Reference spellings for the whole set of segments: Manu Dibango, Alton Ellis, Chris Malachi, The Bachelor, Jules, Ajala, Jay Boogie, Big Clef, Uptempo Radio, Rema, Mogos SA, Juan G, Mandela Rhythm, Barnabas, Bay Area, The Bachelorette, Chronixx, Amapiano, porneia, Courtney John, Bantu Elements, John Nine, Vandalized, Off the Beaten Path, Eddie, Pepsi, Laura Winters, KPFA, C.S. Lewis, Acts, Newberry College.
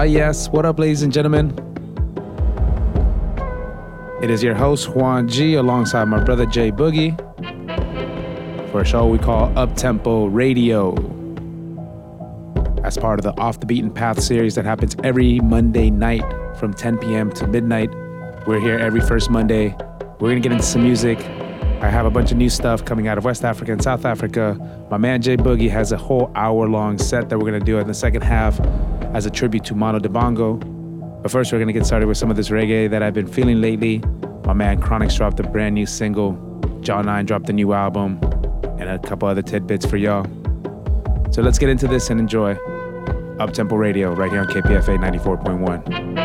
Ah yes, what up ladies and gentlemen? It is your host Juan G alongside my brother Jay Boogie for a show we call Uptempo Radio. As part of the Off the Beaten Path series that happens every Monday night from 10 p.m. to midnight. We're here every first Monday. We're gonna get into some music. I have a bunch of new stuff coming out of West Africa and South Africa. My man Jay Boogie has a whole hour-long set that we're gonna do in the second half as a tribute to Manu Dibango. But first, we're gonna get started with some of this reggae that I've been feeling lately. My man Chronixx dropped a brand new single. John Nine dropped a new album, and a couple other tidbits for y'all. So let's get into this and enjoy Uptempo Radio right here on KPFA 94.1.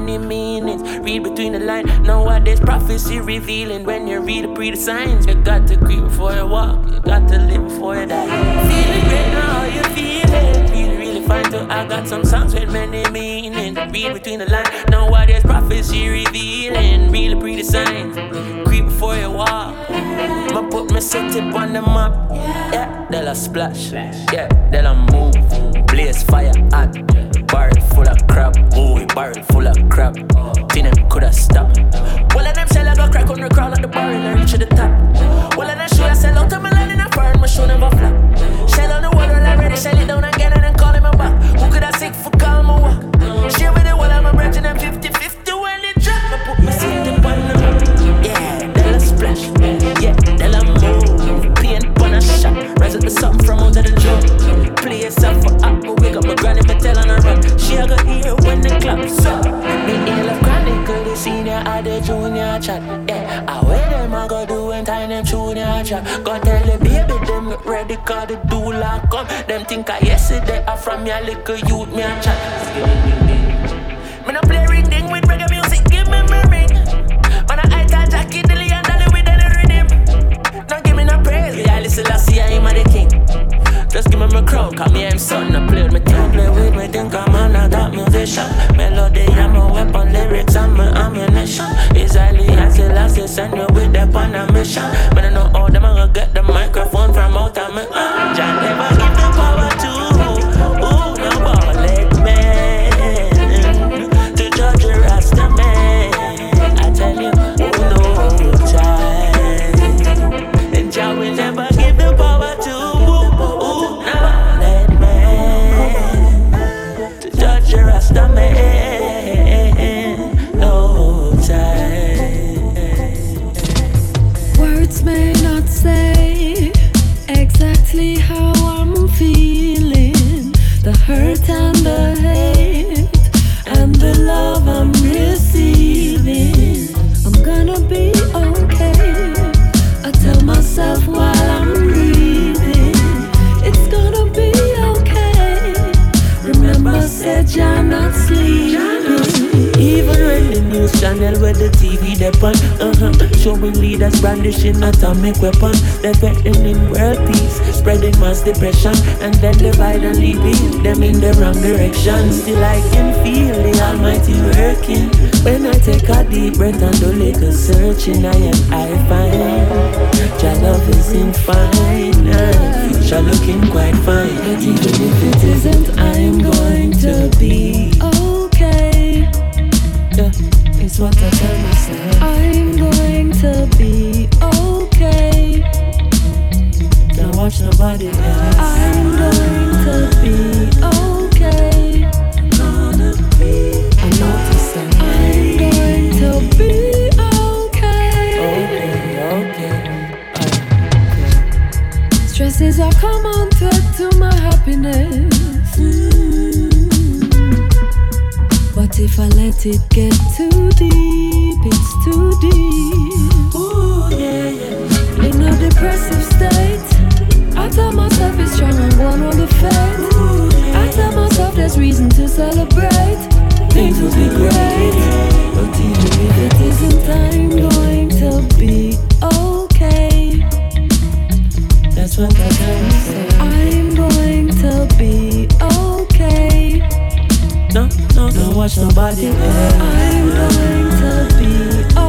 Many meanings, read between the lines. Nowadays prophecy revealing. When you read the signs, you got to creep before you walk, you got to live before you die. Feeling great now, how you feeling? Really fine too. I got some songs with many meanings. Read between the lines. Nowadays prophecy revealing. Really signs, creep before you walk. I put my city on the map. Yeah, then I splash. Yeah, then I move. Blaze fire at. Barrel full of crap, boy, barrel full of crap. Think them coulda stopped. Well, and them sell I go crack on the crown of the barrel and reach to the top. Well, and I show I sell out to my land in a foreign, my show never flop. Shell on the water, I ready shell it down again and then call him a back. Who could I sick for call my walk? Share with it while I'm a branch and I'm 50-50 when it drop. I put my seat in the yeah, then I splash. Yeah, then I move. Paint on a shot. Rise up to something from out of the joke. Play yourself for up, but wake up my granny. She a got here when the claps up. Me ill of chronicle, the senior or the junior chat. Yeah, I wear them I go do and tie them junior chat. Go tell the baby them get ready cause the doula come. Them think I yesterday I from your little youth me a chat. Me no play ring ding with reggae music, give me my ring. Man I got Jackie Dilly and Dolly with any rhythm. Don't give me no praise, yeah listen I see I am the king. Just give me my crown, cause me I'm son, I play with my thing. Play with me thing, come on, I got musician. Melody, I'm a weapon, lyrics, I'm an ammunition. Israeli, I still have to send you with them on a mission. But I know all them, I'm gonna get the microphone from out of me. John never give the power to, ooh, no ballad man. To judge a Rasta man, I tell you, oh no, child. And John will never give the power to. The man, no time. Words may not say exactly how I'm feeling. The hurt and the hate and the love I'm receiving. I'm gonna be okay. I tell myself while I'm breathing, it's gonna be okay. Remember said John not sleeping. Even when the news channel where the TV depend, showing leaders brandishing atomic weapon, they're threatening world peace, spreading mass depression, and then divide and leading them in the wrong direction. Still I can feel the Almighty working. When I take a deep breath and do little searching, I find your love is infinite. You're looking quite fine. Even if it isn't, I'm going to be okay. Yeah, it's what I tell myself. I'm going to be okay. Don't watch nobody else. I'm going to be okay. I'm gonna be okay. I'm going to be okay. Okay, okay. Stresses are common threat to my happiness. If I let it get too deep, it's too deep. Ooh, yeah, yeah. In a depressive state, I tell myself it's strong and one on the fate. Ooh, yeah. I tell myself there's reason to celebrate. Things will be great, but even if it isn't, I'm going to be okay. That's what the girls say. I'm going to be okay. No, no, don't watch nobody else. I'm going to be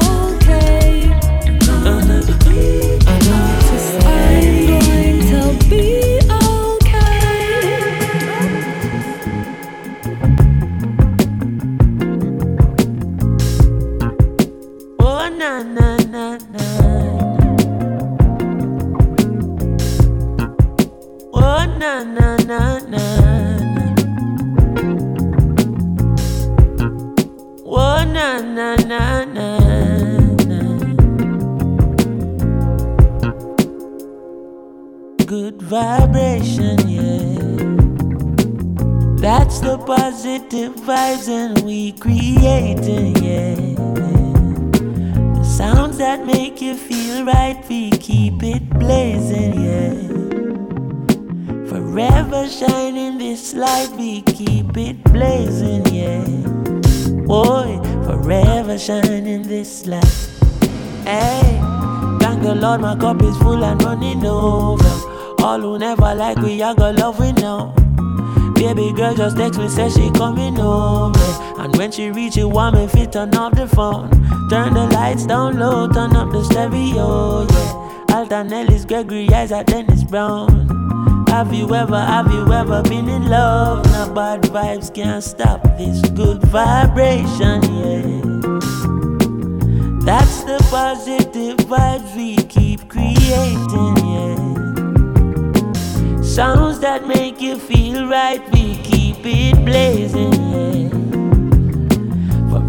okay. I know what to say. I'm going to be okay. Oh, na, na, na, na. Na na na na. Oh na na na na na. Good vibration, yeah. That's the positive vibes and we creating, yeah. The sounds that make you feel right, we keep it blazing, yeah. Forever shining this light, we keep it blazing, yeah. Boy, forever shining this light. Hey, thank the Lord, my cup is full and running over. All who never like we, I got love we know. Baby girl just text me, says she coming over. And when she reach it, want me fit turn off the phone. Turn the lights down low, turn up the stereo, yeah. Alton Ellis, Gregory Isaac, Dennis Brown. Have you ever been in love? Now bad vibes can't stop this good vibration, yeah. That's the positive vibes we keep creating, yeah. Sounds that make you feel right, we keep it blazing, yeah.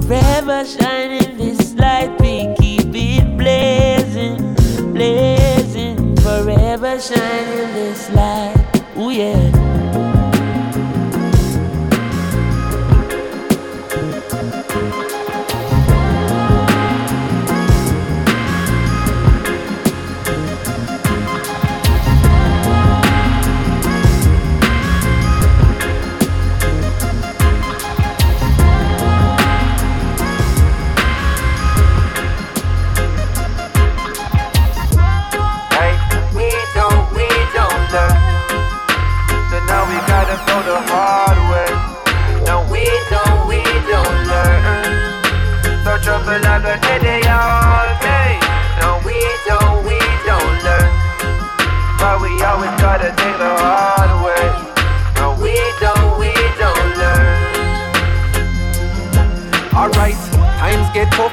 Forever shining this light, we keep it blazing, blazing. Forever shining this light, ooh yeah.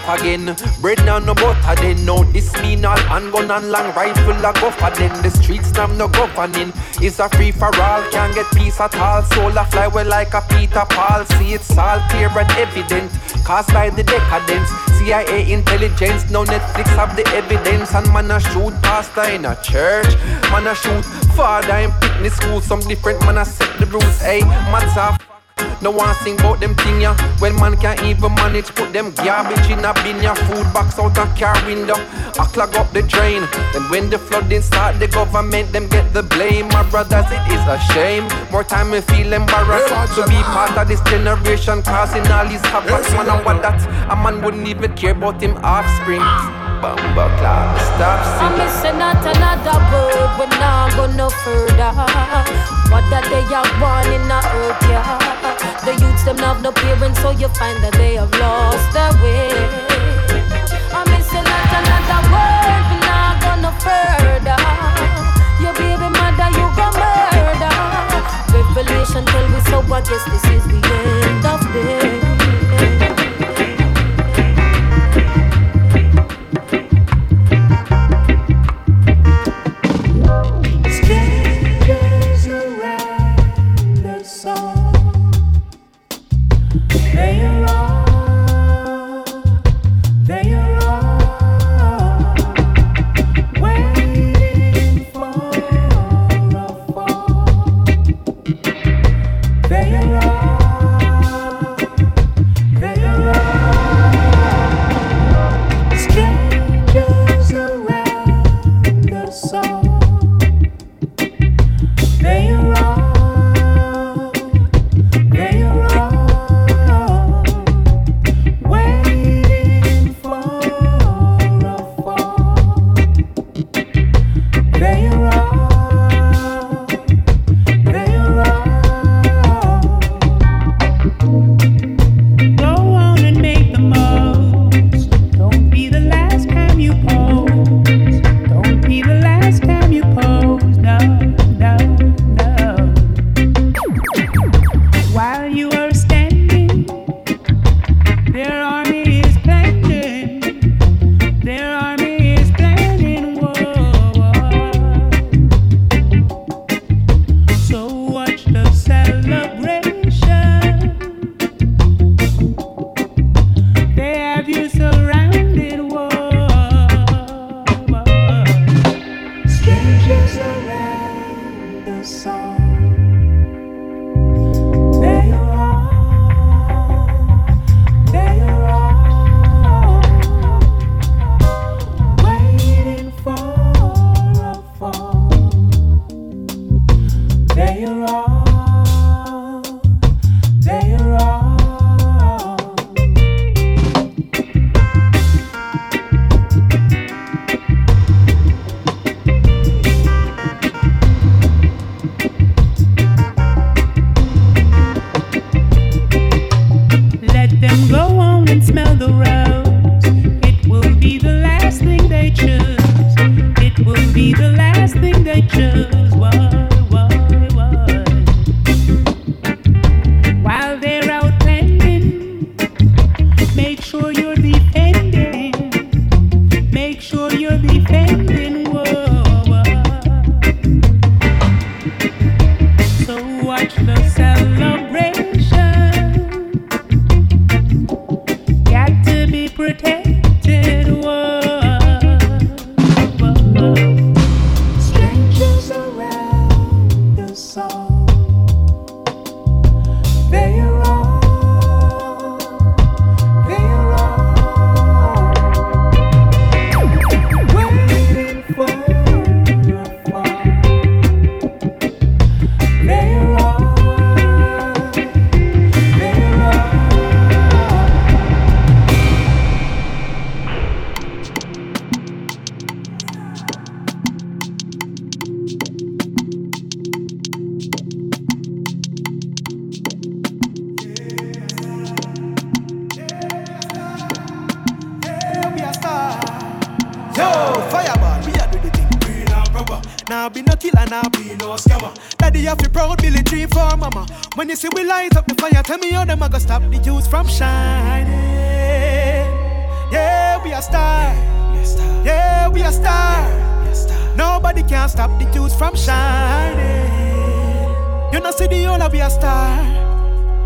Again, bread now no butter then. No, this mean all handgun and long rifle a go for then. The streets now no governing. It's a free for all, can't get peace at all. Soul a fly well like a Peter Paul. See it's all clear and evident, caused by the decadence. CIA intelligence, now Netflix have the evidence. And man a shoot pastor in a church, man a shoot father in picnic school. Some different man a set the rules, ayy, mats off. No one sing about them thing, yeah. When man can't even manage, put them garbage in a bin, yeah. Food box out a car window, I clog up the drain. Then when the flooding start, the government them get the blame. My brothers, it is a shame. More time we feel embarrassed to be part of this generation causing all these havocs. Man, and what that? A man wouldn't even care about him offspring. Bumba clap, stop singing. I'm missing out another word, we're not going no further. What that they are born in the earth, yeah. The youths them have no parents, so you find that they have lost their way. I'm missing out another word, we're not going no further. Your baby mother, you gon' murder. Revelation tell me so, but yes, this is the end of day. They are all When you see we light up the fire, tell me how them a go stop the Jews from shining. Yeah, we a star. Yeah, we a star. Nobody can stop the Jews from shining. You know see the whole of we a star.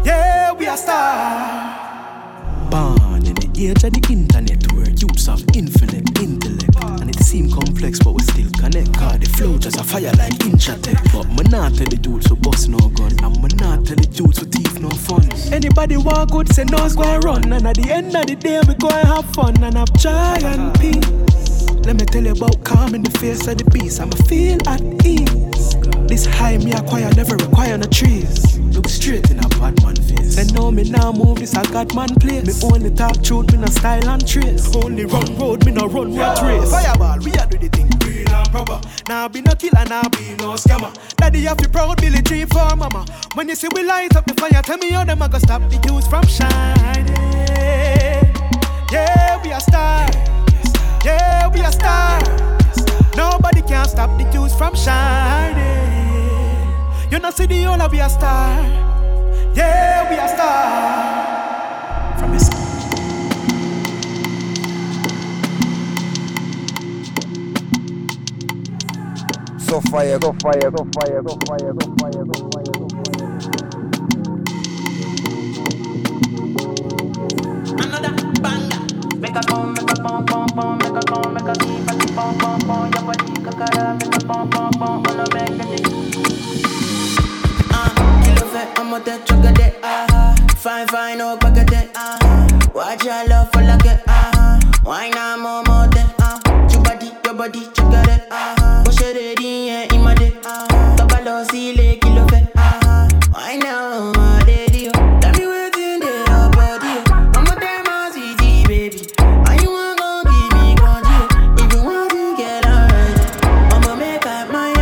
Yeah, we a star. Born in the age of the internet, where youths have infinite intellect, and it seem complex, but we still connect. God, the flow just a fire like Inchatech. But me not tell the dudes to bust no gun, and me not tell the dudes to thief no fun. Anybody want good, say no, go and run. And at the end of the day, we go and have fun and have joy and peace. Let me tell you about calm in the face of the beast. I'ma feel at ease. This high me acquire never require no trees. Look straight in a bad man face. They know me now move this a god man place. Me only talk truth, me no style and trace. Only run road, me no run rat race. Fireball, we a do the thing green and proper. Now be no killer, now be no scammer. Daddy have to proud Billy Dream for mama. When you see we light up the fire, tell me how them a go stop the Jews from shining. Yeah, we a star. Yeah, we a star. Nobody can stop the Jews from shining. You know see the whole of we a star. Yeah, we a star. From his so fire, go fire, go fire, go fire, go fire, go fire, go fire. Another banger. Make a bomb, make a bomb, bomb, bomb, make a bomb, make a bomb, make a bomb, bomb, bomb. Your body kakara, make a bomb, bomb, bomb, all over everything. I'm out there, chugga de, ah-ha. Fine, fine, oh, bagga de, ah-ha. Watch your love for like it, ah-ha. Why not more, more de, ah-ha. Your body, chugga de, ah-ha. Push it, ready, yeah, in my de, ah-ha. Topalo, see, le, kilo fe, ah-ha. Why not more de, deal. Let me wait in the body, oh. I'm out there, my city, baby. And you ain't gon' give me control. If you want to get alright, I'ma make up my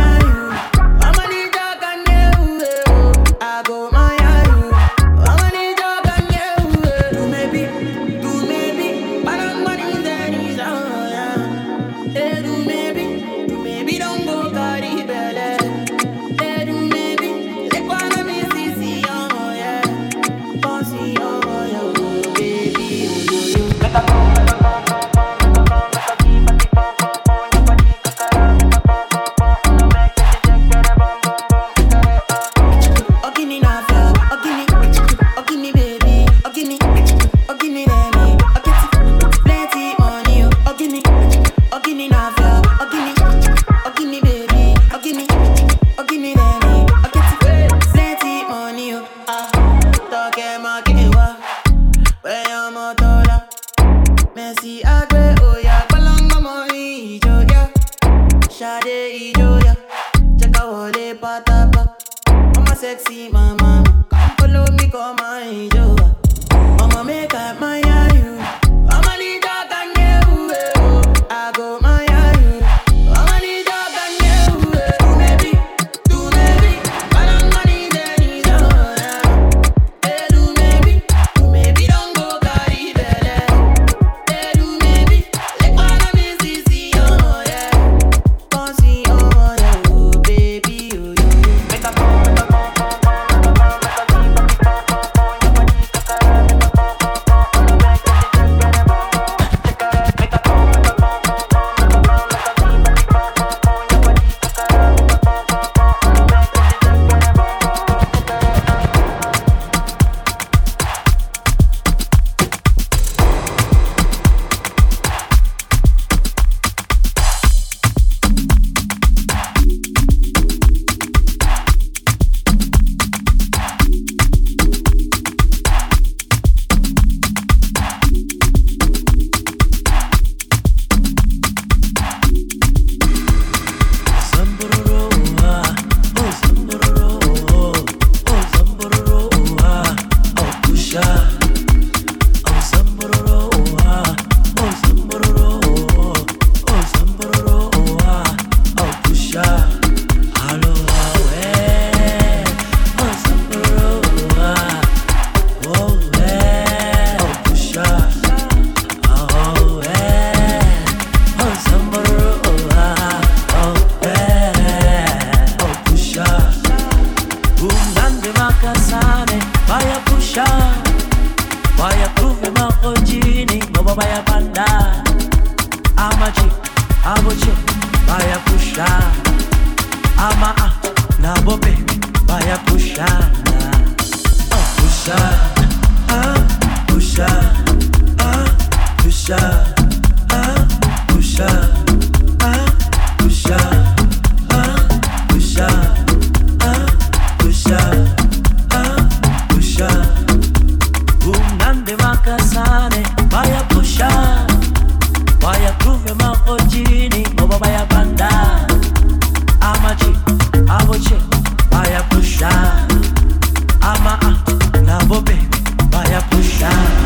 nabobe bayapushana pushana pushana pushana pushana pushana pushana pushana pushana umnande makasane bayapushana bayakuve maojini boba bayabanda amachi aboche bayapushana ama nabobe bayapushana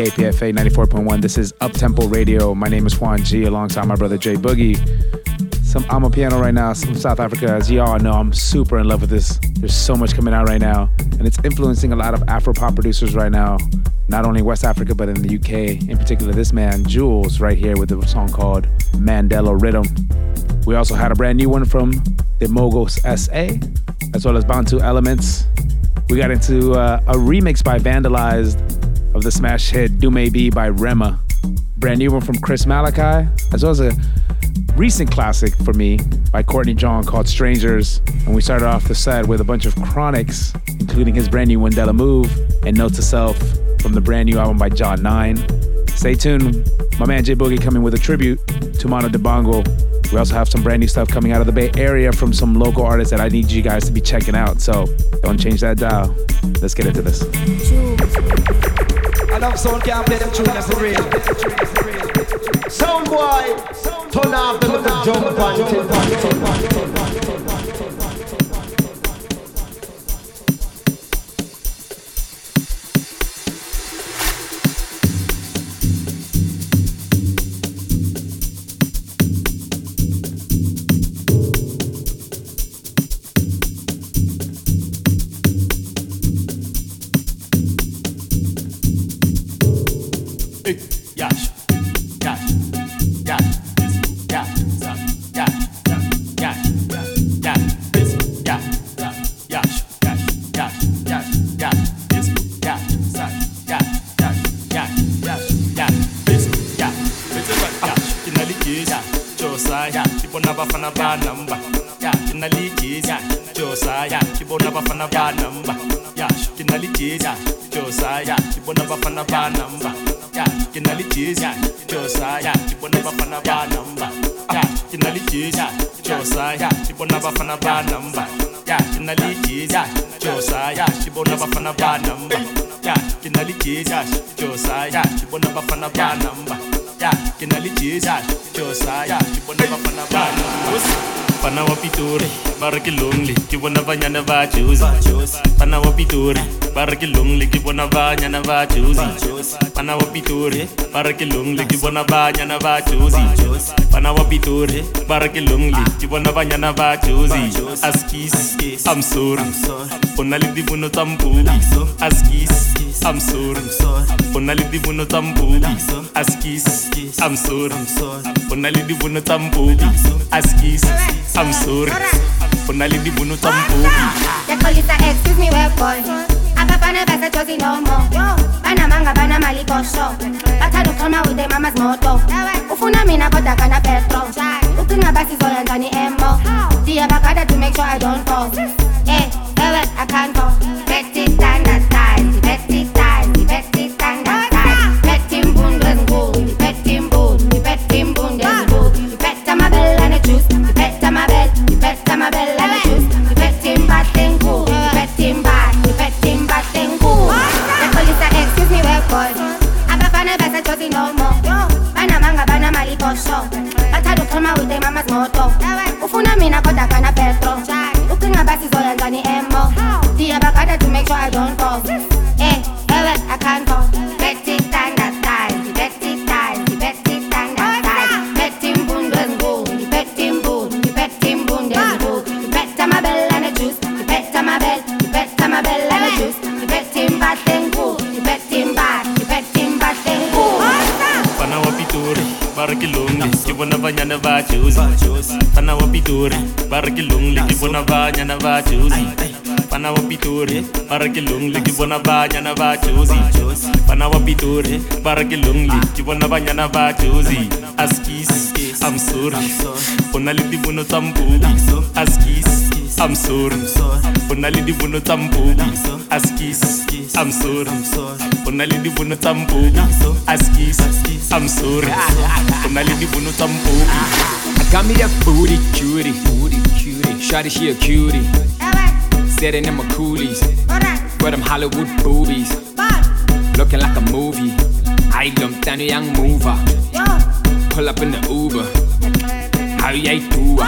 KPFA 94.1. This is Uptempo Radio. My name is Juan G, alongside my brother Jay Boogie. Some Amapiano right now, some South Africa. As y'all know, I'm super in love with this. There's so much coming out right now, and it's influencing a lot of Afro-pop producers right now, not only in West Africa, but in the UK. In particular, this man, Jules, right here with a song called Mandela Rhythm. We also had a brand new one from the Mogos SA, as well as Bantu Elements. We got into a remix by Vandalized of the smash hit Do May Be by Rema. Brand new one from Chris Malachi, as well as a recent classic for me by Courtney John called Strangers. And we started off the set with a bunch of Chronixx, including his brand new Mandela Move and Note to Self from the brand new album by John Nine. Stay tuned. My man Jay Boogie coming with a tribute to Manu Dibango. We also have some brand new stuff coming out of the Bay Area from some local artists that I need you guys to be checking out. So don't change that dial. Let's get into this. I love someone can't play them tunes, that's the real. Sound boy, turn off the little jump Askis, I'm sorry. Onali di buno tampu. Askis, I'm sorry. Onali di buno tampu. Askis, I'm sorry. Onali di buno tampu. Askis, I'm sorry. Onali di buno tampu. The police are excuse me, well boy. Apa pana basa chosi no more. Pana manga pana maliko show. Bata nukoma with the mama's moto. Ufuna mina kota kana petrol. Utunga basi zoya ndani emo. Dia bakada to make sure I don't fall. Eh, well I can't fall. Betty standard time. Betty standard. Betty standard time. Betty mbundu is good. Betty mbundu. Betty mbundu is good. You better my bell and a juice. You better my bell. You better my bell and a juice. You better mba tengu. You better mba. You better mba tengu. The police are excuse me well boy. Abafana basa chosi no more. Banamanga banamali kosho. Kama with the mama's moto. Ufuna mina kota kana petrol. Ukinga basi zoya ndani emo. Dia bakada to make sure I don't fall. Eh, well I can't fall. Betty standard time. Betty time. Betty standard time. Betty mbundu is good. Betty mbundu. Betty mbundu is good. You better my bell and a juice. You better my bell. You better my bell and a juice. You better mba tengu. You better mba. You better mba tengu. Pana wapituri barikilungi. Navanya Vachus, Panawapitur, Barkilung, Likibonavanya Vachus, Panawapitur, Barkilung, Likibonavanya Vachus, Panawapitur, Barkilung, Likibonavanya Vachus, Askis, I'm sorry, Ponali Buno Tampu, Askis, I'm sorry, Ponali Buno Tampu, Askis, I'm sorry, Ponali Buno Tampu, Askis, I'm sorry, Ponali Buno Tampu. I got me that booty cutie, booty cutie. Shawty, she a cutie. Sitting in my coolies, with them Hollywood boobies, looking like a movie. I dumped down a young mover. Pull up in the Uber. How you do it? I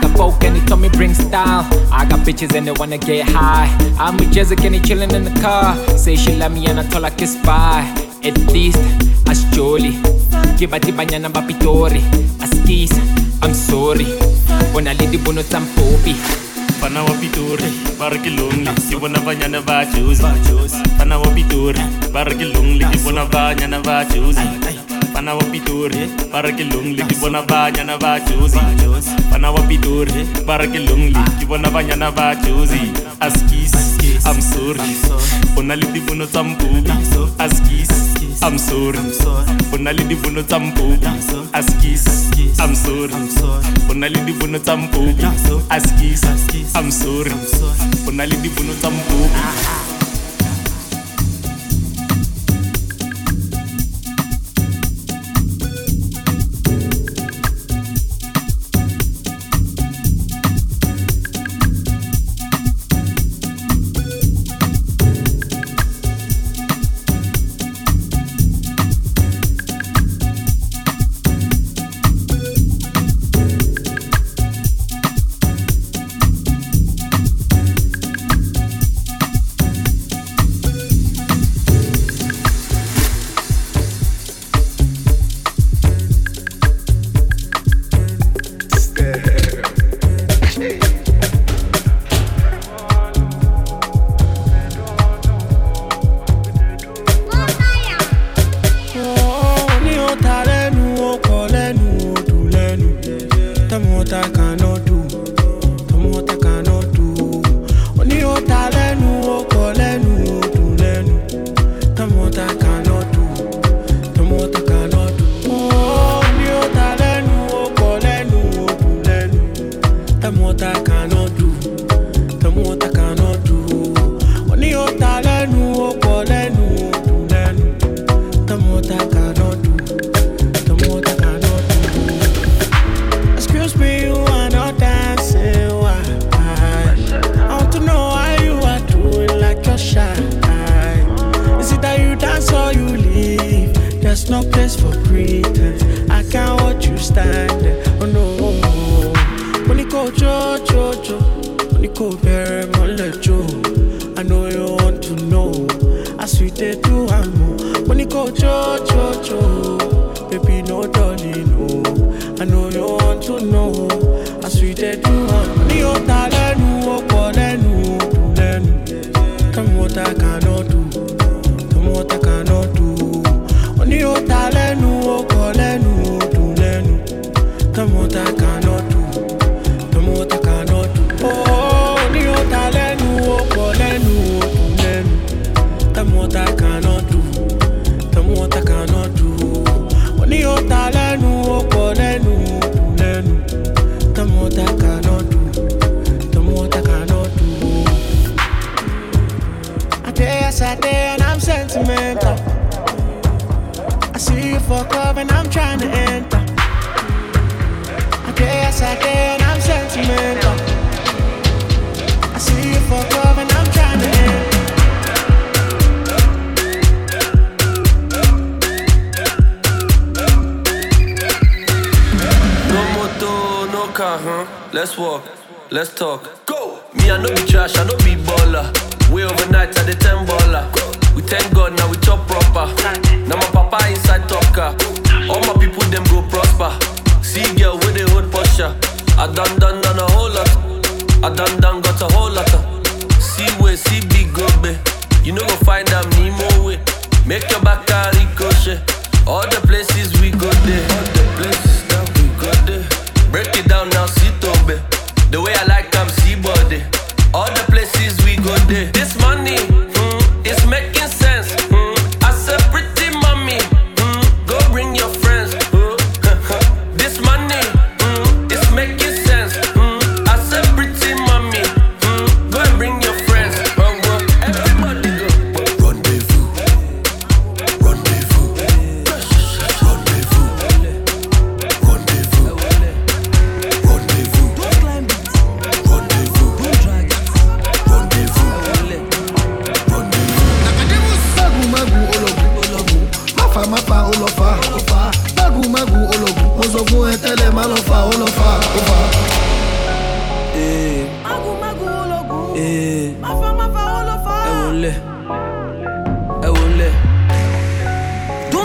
got folk and they told me bring style. I got bitches and they wanna get high. I'm with Jessica and they chillin' in the car. Say she love me and I told her kiss bye. at least asjoli ke bathi banyana ba Pitori askisa I'm sorry bona le dibono tsa mpopi bana wa Pitori ba re ke lonely ke bona banyana ba Jules bana wa Pitori ba re ke lonely ke bona banyana ba Jules bana wa Pitori ba re ke lonely ke bona banyana ba Jules bana wa Pitori ba re ke lonely ke bona banyana ba Jules askisa I'm sorry. Onali di bono tambu. Askis. I'm sorry. Onali di bono tambu. Askis. I'm sorry. Onali di bono tambu. Askis. I'm sorry. Onali di bono tambu.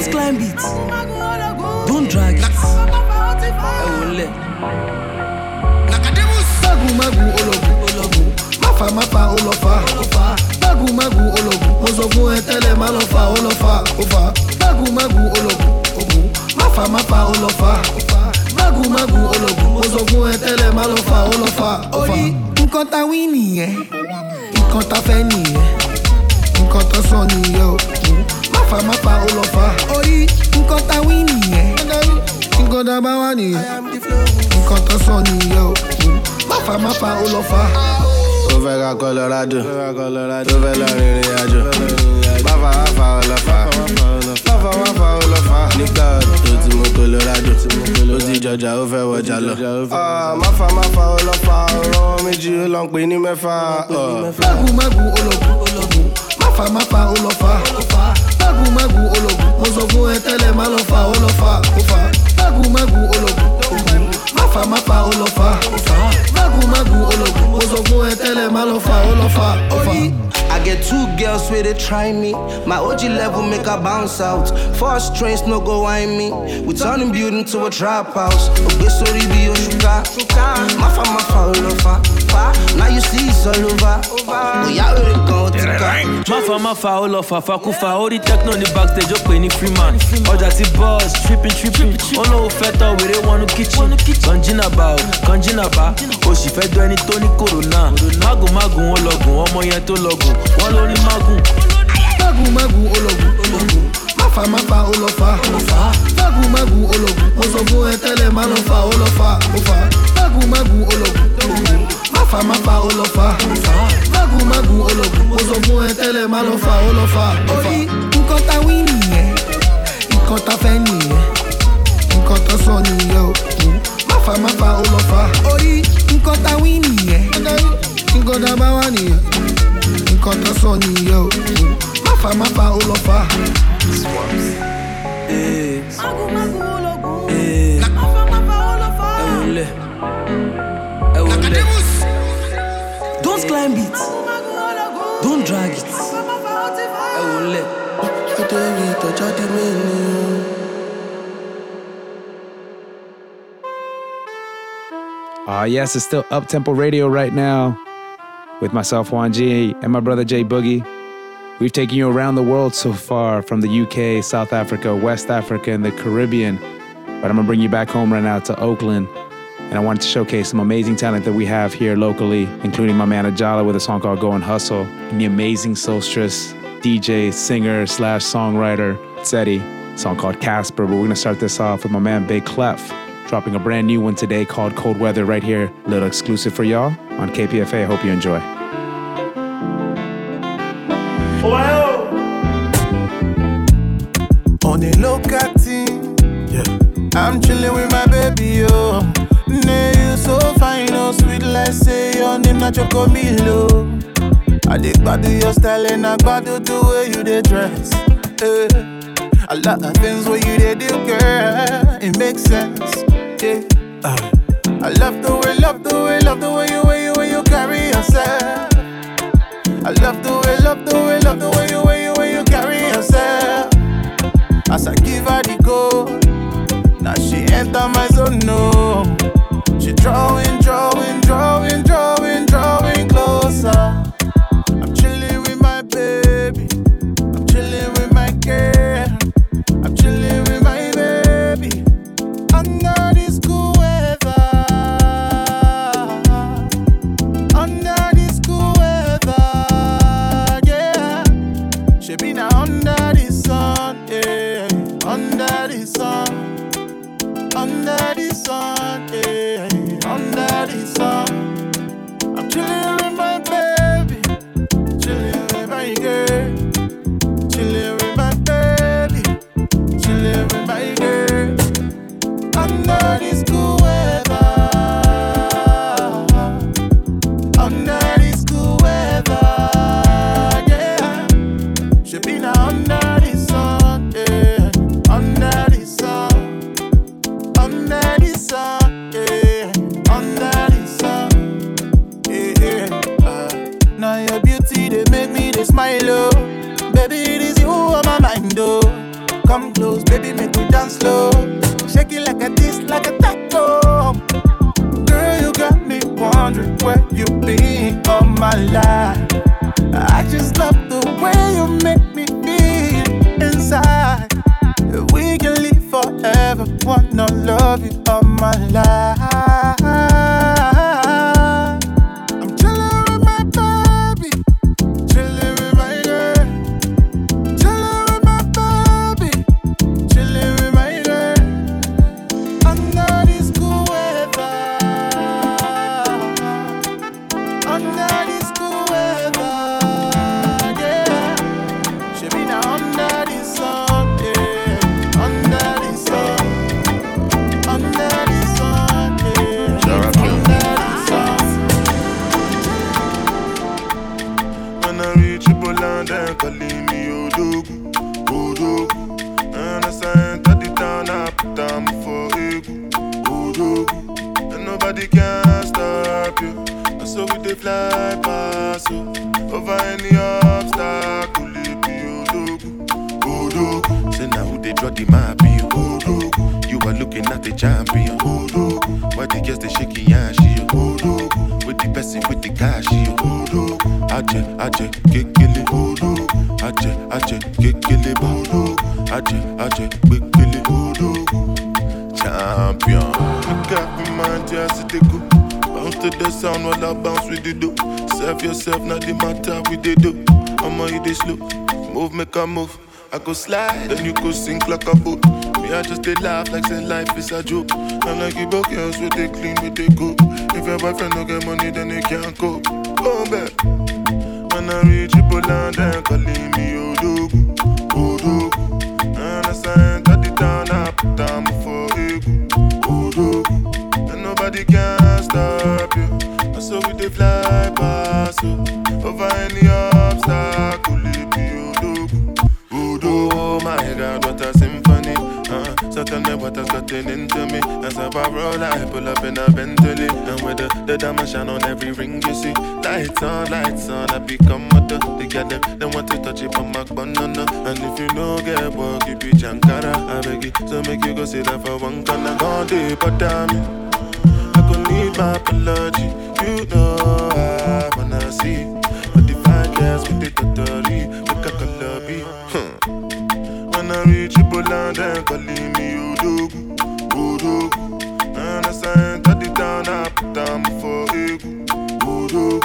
Just climb it. Don't drag it. I will let. Magu ologu, mafa olofa, magu ologu, ozogu etele malofa olofa ofa, magu ologu, mafa olofa, magu ologu, ozogu etele malofa olofa ofa. Ori nkonta wini eh, nkonta feni eh, nkonta soni yo, mafa olofa. Ori nkonta wini eh, nkonta bawani eh, nkonta soni yo. Mapa olofa Ovega Colorado Ovela Riajo Mapa olofa Mapa olofa Nika Timo Colorado Ozi Jaja Ove Wajalo Ah Mapa olofa Oro meji long pe ni mefa Magu ologu Mapa olofa Magu ologu Ozogun etele malofa olofa ofa Magu ologu Mapa olofa Magu ologu Ozogun etele malofa olofa ofa. I get two girls where they try me. My OG level make her bounce out. First trains no go whine me. We turning building to a trap house. Okay, sorry, be your sugar. Mafa olofa. Now you see it's all over. We are ready to go. Mafa olofa. Fakufa. All the techno in the backstage. Up any free man. All that the boss tripping. All no feta we they want to kitchen. Kanjina bow. Oh she fed do any Tony Corona. Magu ologun. Omo yen to logun. One only Magu ologun. Mafa olofa. Magu ologun. Ozogun etele malofa olofa ofa. Magu ologun. Mafa olofa. Magu ologun. Ozogun etele malofa olofa ofa. Nkan ta win ni. Nkan ta fe ni. Nkan ta so ni yo. Mapa olofa. Ori nkan ta win ni. Nkan da ba wa ni. Nkan ta so ni yo. Mapa olofa. Eh. Magu ologu. Eh. Mapa olofa. I will let. Don't climb it. Don't drag it. I will let. You don't need to judge me. Yes, it's still Uptempo Radio right now with myself, Juan G, and my brother, Jay Boogie. We've taken you around the world so far, from the UK, South Africa, West Africa, and the Caribbean. But I'm going to bring you back home right now to Oakland. And I wanted to showcase some amazing talent that we have here locally, including my man Ajala with a song called Go and Hustle, and the amazing Soulstress, DJ, singer, / songwriter, Eddie, song called Casper. But we're going to start this off with my man, Big Clef, dropping a brand new one today called Cold Weather right here. Little exclusive for y'all on KPFA. I hope you enjoy. Wow. On a local team, yeah. I'm chilling with my baby, yo. Nay, you so fine, oh sweet, let's say your name, not your Comilo. I dig bad your style and I bad the way you dey dress. A lot of things what you dey do, girl, it makes sense. Yeah. I love the way you carry yourself. I love the way you carry yourself. As I give her the go, now she enter my zone, no. She drawing closer. I'm chilling with my baby, I'm chilling with my girl, I'm chilling with my baby. Under this cool weather, yeah. She been under the sun, yeah. Under the sun. I'm chilling with my baby, chilling with my girl, chilling with my baby, chilling with my girl. Under this cool weather, yeah. She been under the sun, yeah. Under the sun. Now your beauty they make me they smile, oh. Baby, it is you on my mind, oh. Come close, baby, make me dance slow. Shake it like a dish, like a taco. Girl, you got me wondering where you been all my life. I just love the way you make me feel inside. We can live forever, wanna love you all my life. Yourself, not the matter we they do. I'ma eat this look, move, make a move. I go slide, then you go sink like a boat. Me, I just they laugh like say life is a joke. I'm like you both girls with they clean, with they go. If your boyfriend don't get money, then they can't cope. Go back. When I reach Poland, then calling me Odogu, Odogu. And I signed at the town, I put down for Egu, Odogu. And nobody can stop you. So we dey fly past over any obstacle, oh my God, what a symphony! So tell me what has gotten into me. As a barrel, I pull up in a Bentley, and with the diamond shine on every ring you see. Lights on, I become a dog. They got them, they want to touch it, but my banana. And if you know get work, you be Jankara. I beg it, so make you go sit down for one corner. All day, but damn. Need my apology, you know I wanna see. But if I guess with the totally, look at the lobby. When I reach Poland, then calling me Udogu, Udogu. And I signed at the town, I put down for Egu, Udogu.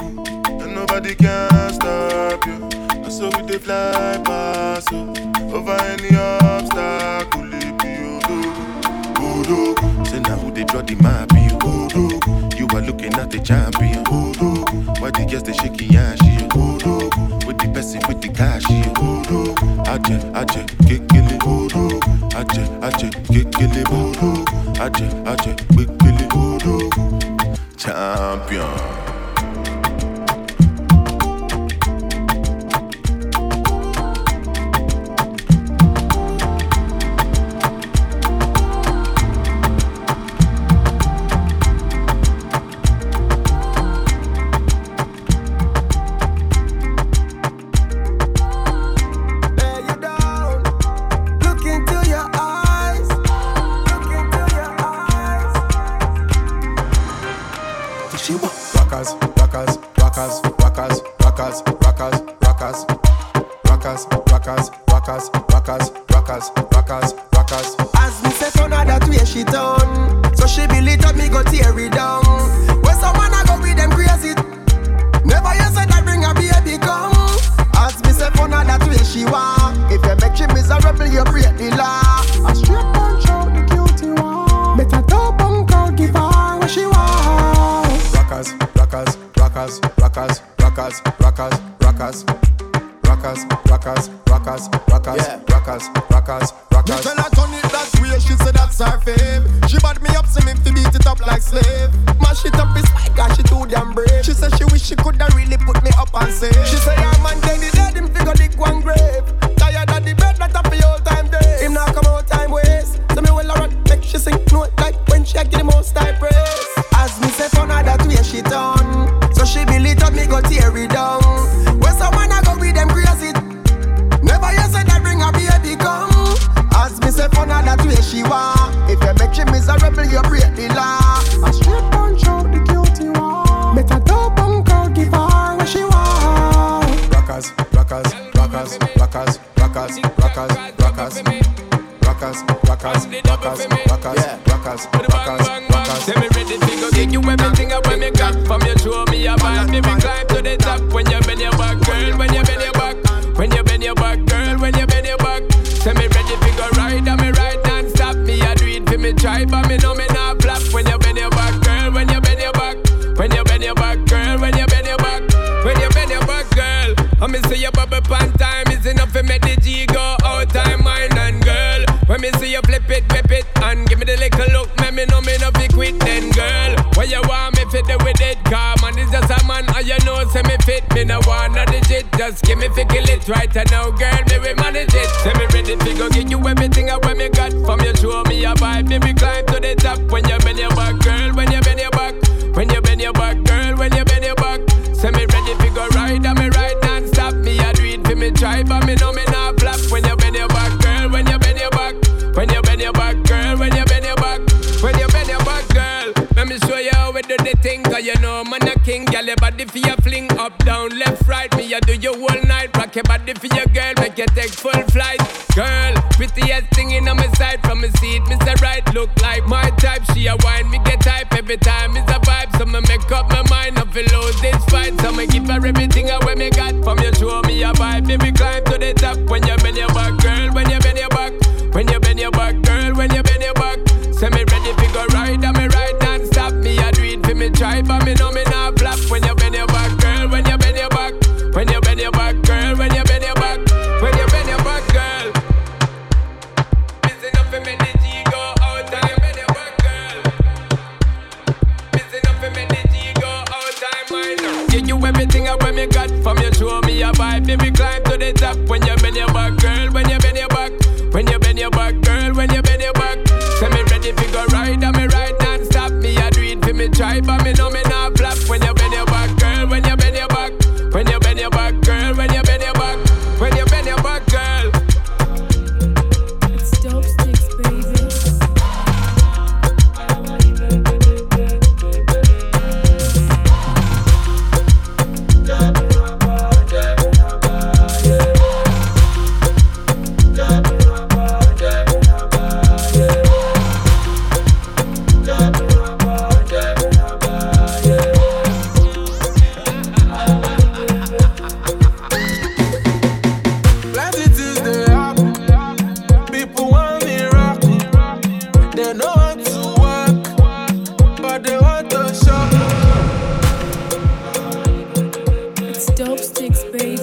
And nobody can stop you. And so we they fly past over any obstacle, it be Udogu, Udogu. Say now who they draw the map. You are looking at the champion. Why the girls they shaking and she? With the person with the cash. Ajay, kekele. Ajay, kekele. Ajay, kekele. Champion. rockers, rockers, rockers, rockers, rockers, rockers. Say me ready to go give you everything I want me got. From your show me a vibe, me climb to the top. When you bend your back, girl, when you bend your back, when you bend your back, girl, when you bend your back. Say me ready to go ride, and me ride non-stop. Me a do it for me try, but me know me not flop. When you bend your back, girl, when you bend your back, when you bend your back, girl, when you bend your back, when you bend your back, girl. I me see your bubble pan time is enough for me the G go out time mine and girl. When me see you flip it, whip it, and give me the little look, man, me no be quit then girl. When you want me fit it with it, come on, it's just a man, and you know say me fit, me no want no digit, just give me fi kill it right and now girl, me we manage it. Say me ready fi go give you everything I want me got, from you show me a vibe, me we climb to the top. When you bend your back, girl, when you bend your back, when you bend your back, girl, when you bend your back. Say me ready fi go ride, and me ride non-stop. Me a do it fi me try, but me know me not flop. When you bend your back, girl, when you bend your back, when you bend your back, girl, when you bend your back, when you bend your back, girl. Let me show you how we do the thing, cause you know man a king. Girl, your body for your fling, up, down, left, right. Me a do you all night, rock your body for your girl, make you take full flight. Girl, prettiest thing in on my side, from my seat, me say right, look like my type. She a wine, me get hype, every time it's a vibe. So me make up my mind, I feel lose this fight. So me give her everything away me got, from you show me a vibe, baby climb to the top. When you bend your back, girl, when you bend your back, when you bend your back, girl, when you bend your back. Say me ready fi go ride, and me ride non-stop. Me a do it fi me try, but me know me not flop. When you bend your back, girl, when you bend your back, when you bend your back, girl, when you bend your back, when you bend your back, girl. Busy enough fi me the G go out, and you bend your back, girl. Busy enough fi me the G go out, I know. Give you everything I want me got, from you show me a vibe, baby climb to the top. When you bend your back, girl, when you bend your back, when you bend your back, girl, when you bend your back. Say me ready fi go ride, and me ride non-stop. Me a do it fi me try, but me know me not flop. When you bend your back, girl, when you bend your back, when you bend your back, girl, when you bend your back, when you bend your back, girl. It's dope sticks, baby.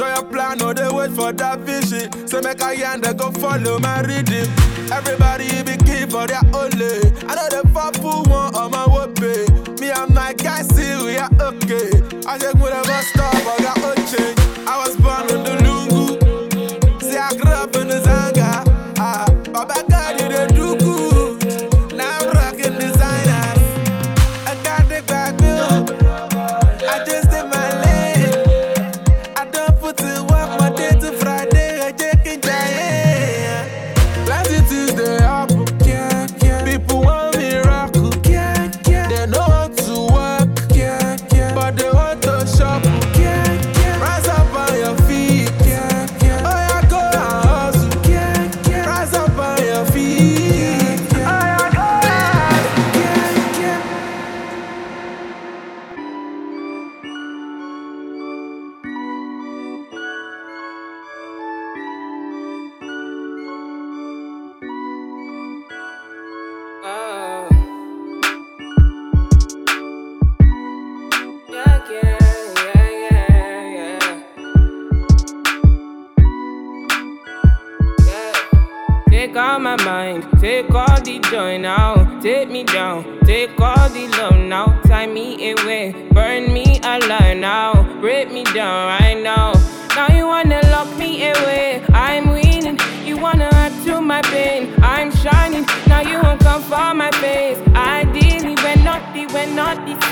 Try a plan, or they wait for that vision. So make a yarn, they go follow my rhythm. Everybody be key for their only. I know the powerful one on my whoopee. Me and my guys see we are okay. I just would have a stop, I got a change. I was born in the Lungu. See, I grew up in the Zanga. Ah, Baba God, you the Duku. Now I'm rocking designers. I got the bad bill. I just did my lane. I don't put in work Monday to Friday. I check in giant. Last it is the apple. People want miracle. They know how to work. But they want to shop. Rise up on your feet. Oh, yeah, go and hustle. Rise up on your feet. Oh, yeah, go and hustle. Take all my mind, take all the joy now. Take me down, take all the love now. Tie me away, burn me alive now. Break me down right now. Now you wanna lock me away, I'm winning. You wanna add to my pain, I'm shining. Now you won't come for my face. Ideally we're not the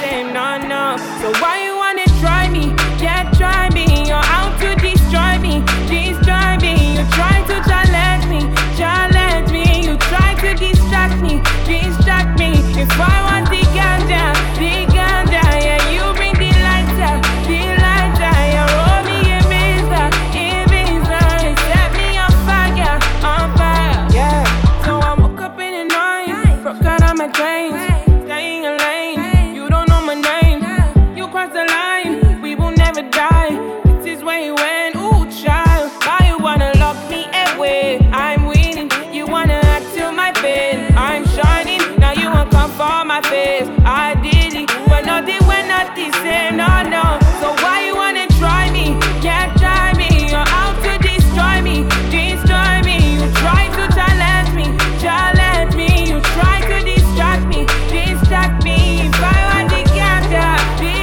same, no, no. So why you wanna try me? Yeah, try me, you're out to destroy me. Destroy me, you're trying to challenge me. Challenge me, you try to distract me, distract me. If I want the ganja, yeah, you bring the lighter, yeah, roll me in misery, set me on fire, yeah. So I woke up in the night, broke out of my dreams, staying in lane, you don't know my name, you cross the line, we will never die, this is where you went, ooh child, why you wanna lock me away? I'm winning, you wanna act to my pain. I'm shining, now you won't come for my face. Ideally, we're not the same, no, no. So why you wanna try me? Yeah, try me, you're out to destroy me, destroy me. You try to challenge me, you try to distract me.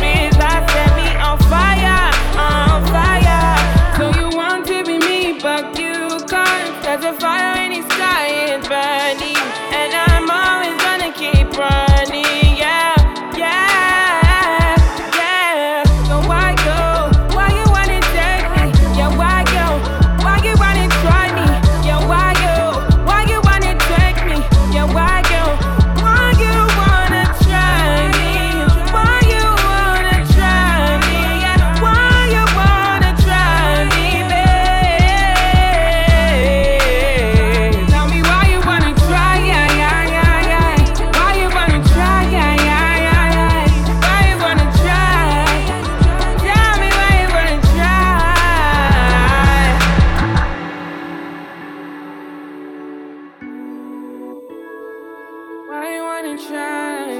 If I want the ganja, you bring the lighter, yeah, roll me in razor, set me on fire. So you want to be me, but you can't. There's a fire in the sky, it's burning, and I'm always gonna keep running, yeah. So why you wanna take me? Yeah, why you wanna try me? Yeah, why you wanna take me? Yeah, why you wanna try me? Why you wanna try me? Yeah, why you wanna try me, babe? Tell me why you wanna try, yeah. Why you wanna try, yeah. Why you wanna try? Tell me why you wanna try. Why you wanna try me?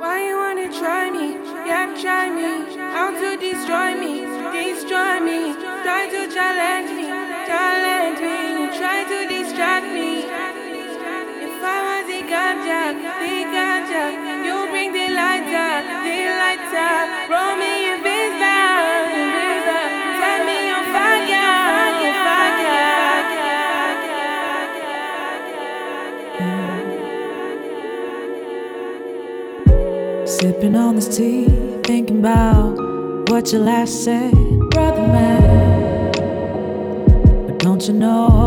Why you wanna try me? Yeah, try me. How to destroy me, try to challenge me, you try to distract me. If I was the ganja, you bring the lighter, roll me in business, set me on fire. Sipping on this tea, thinking about what you last said, brother man. But don't you know? Yeah.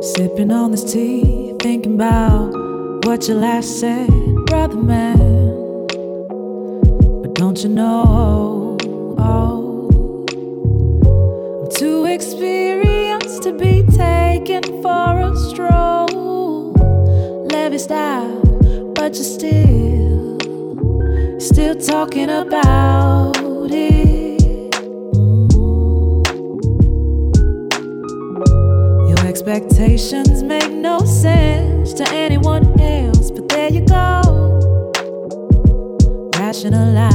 Sipping on this tea, thinking about what you last said, brother man. But don't you know? I'm too experienced to be taken for a stroll. Let really style, but you're still talking about it. Your expectations make no sense to anyone else, but there you go, rationalizing.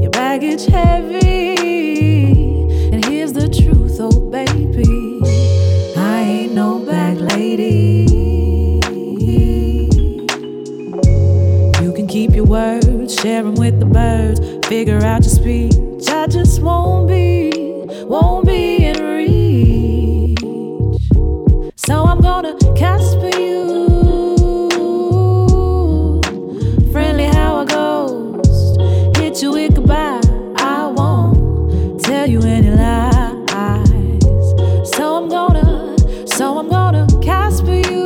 Your baggage heavy, and here's the truth, oh baby. Words, share them with the birds, figure out your speech. I just won't be in reach. So I'm gonna cast for you, friendly how I ghost, hit you with goodbye. I won't tell you any lies. So I'm gonna cast for you.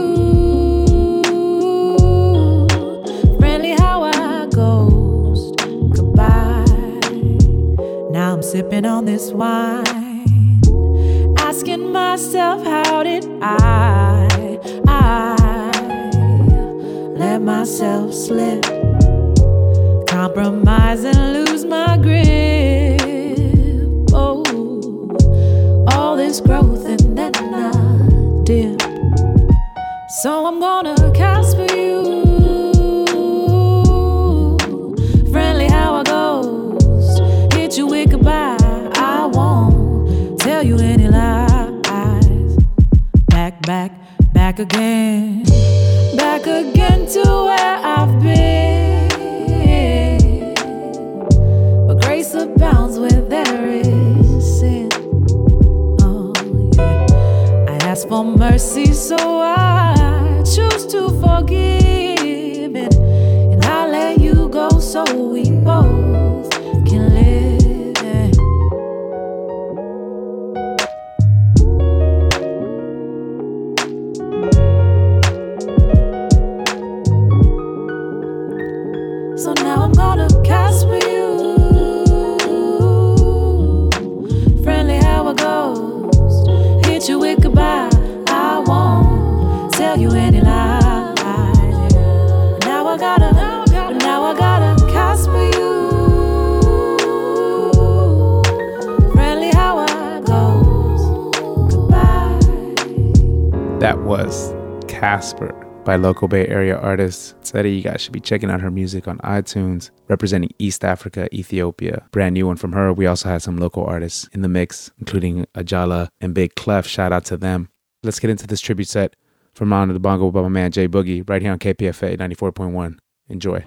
Sipping on this wine, asking myself, how did I let myself slip, compromise and lose my grip? Oh, all this growth and then I dip. So I'm gonna cast for you. Back again to where I've been. But grace abounds where there is sin. Oh, yeah. I ask for mercy, so I choose to forgive it. And I let you go, so we both can live. By local Bay Area artist Eddie. You guys should be checking out her music on iTunes, representing East Africa, Ethiopia. Brand new one from her. We also had some local artists in the mix, including Ajala and Big Clef. Shout out to them. Let's get into this tribute set from Manu Dibango by my man Jay Boogie right here on KPFA 94.1. Enjoy.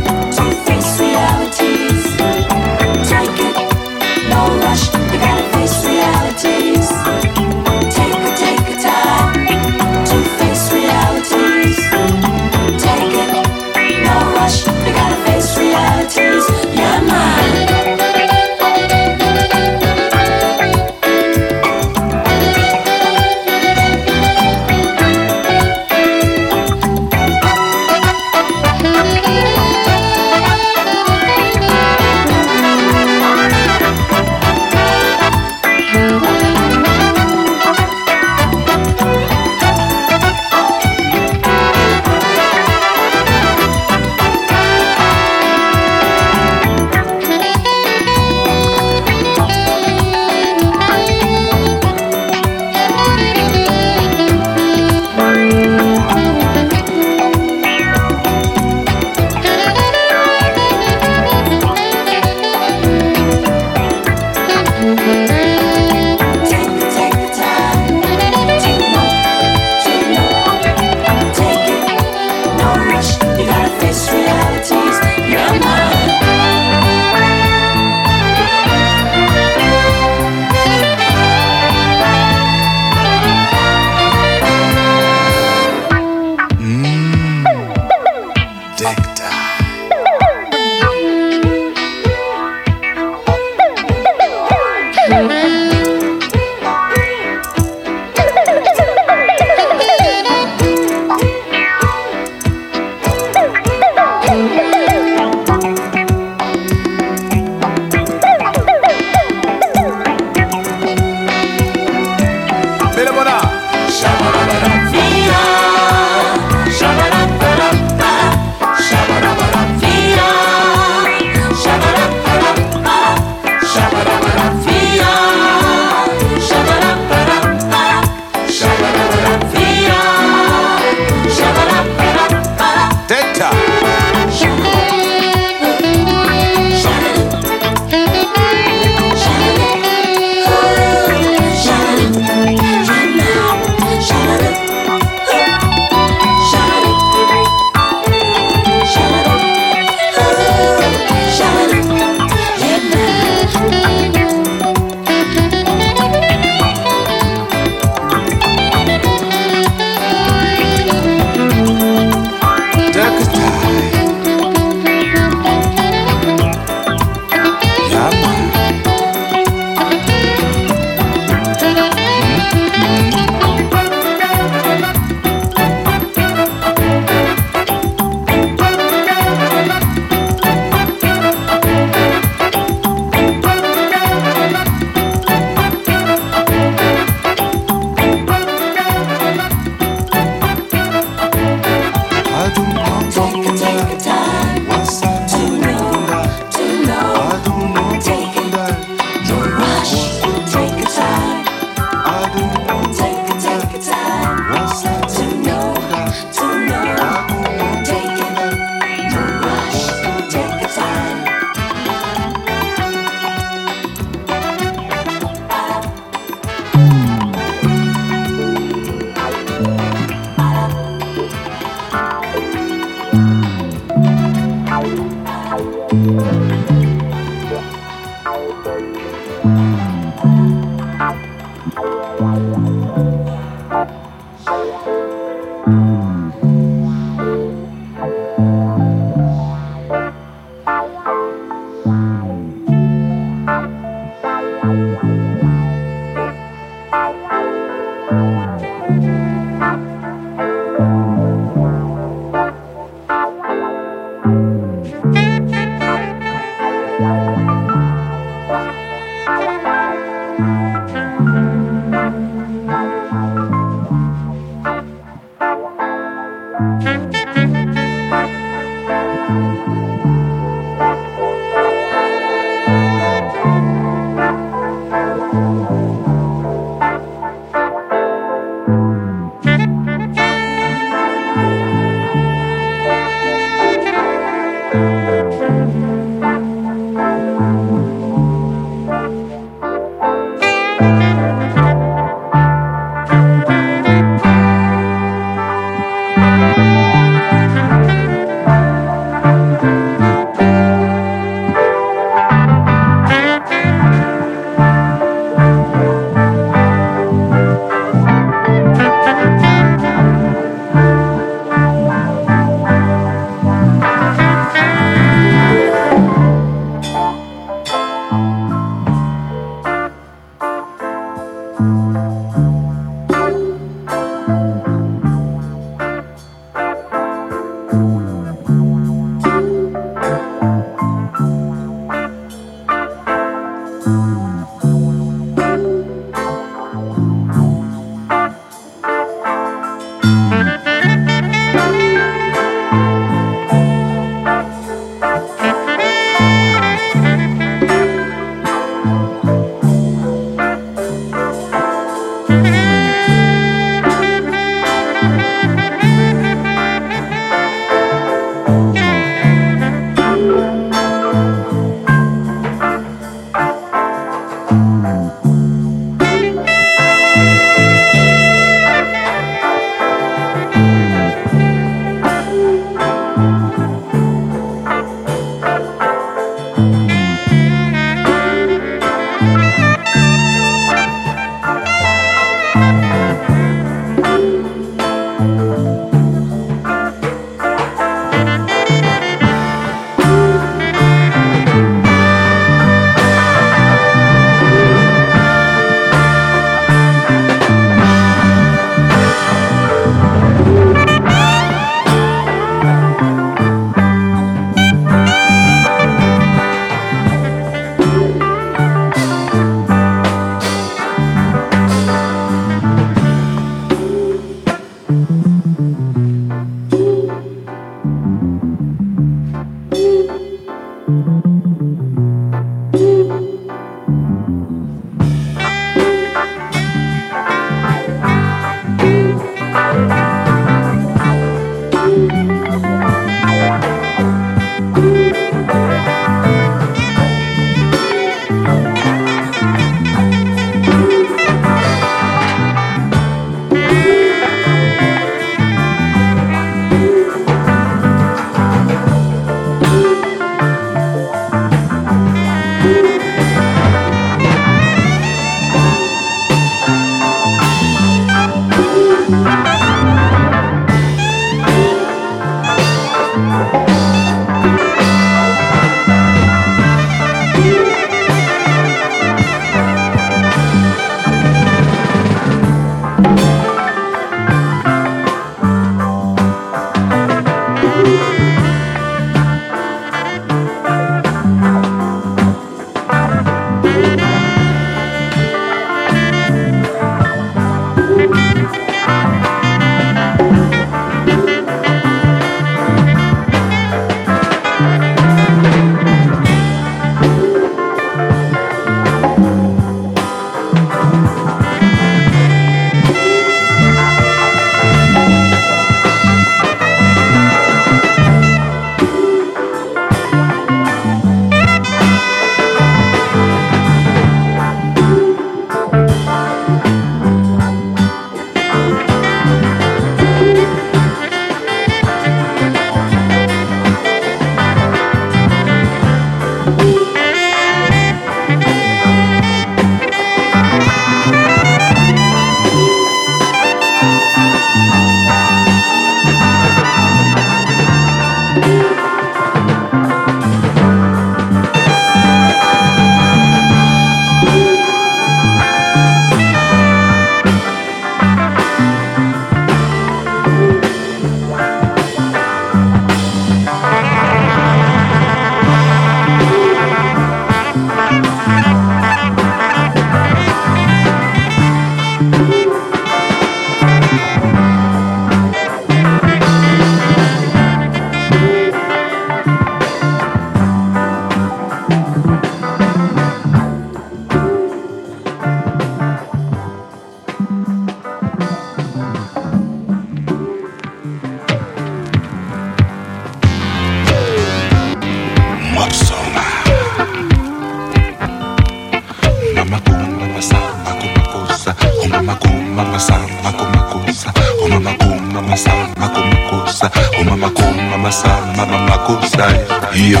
mama sana, mama makusai. Hiyo,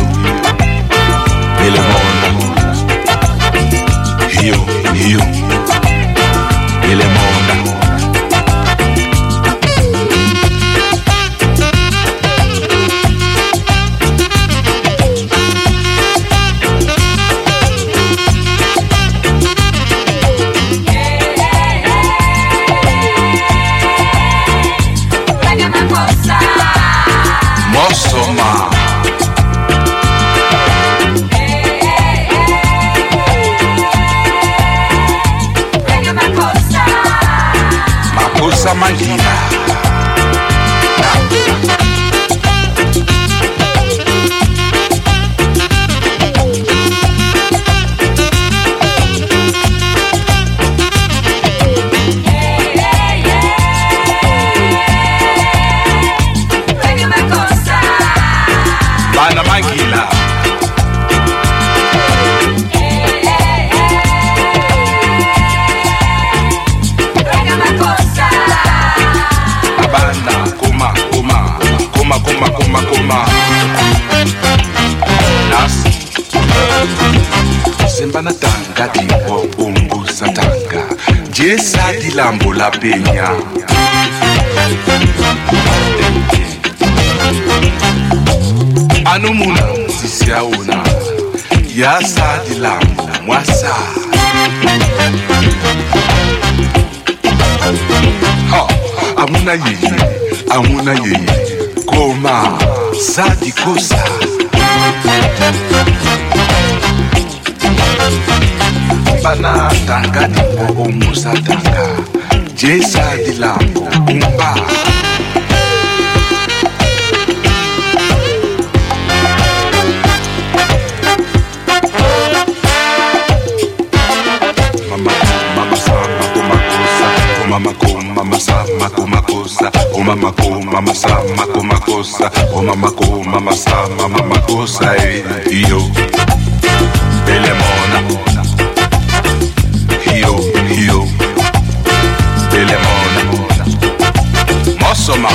nile mona. Hiyo, hiyo, nile mona. Lambo la peña Anumuna sisiaona Yasa di lambo mwasa Ha, amuna yeye Koma, sadi kosa Bana tanga dipo omusa tanga Jesa di lambo umba Mama ko mama sa mama kosa o mama ko mama sa mama kosa iyo belemona iyo iyo belemona mosoma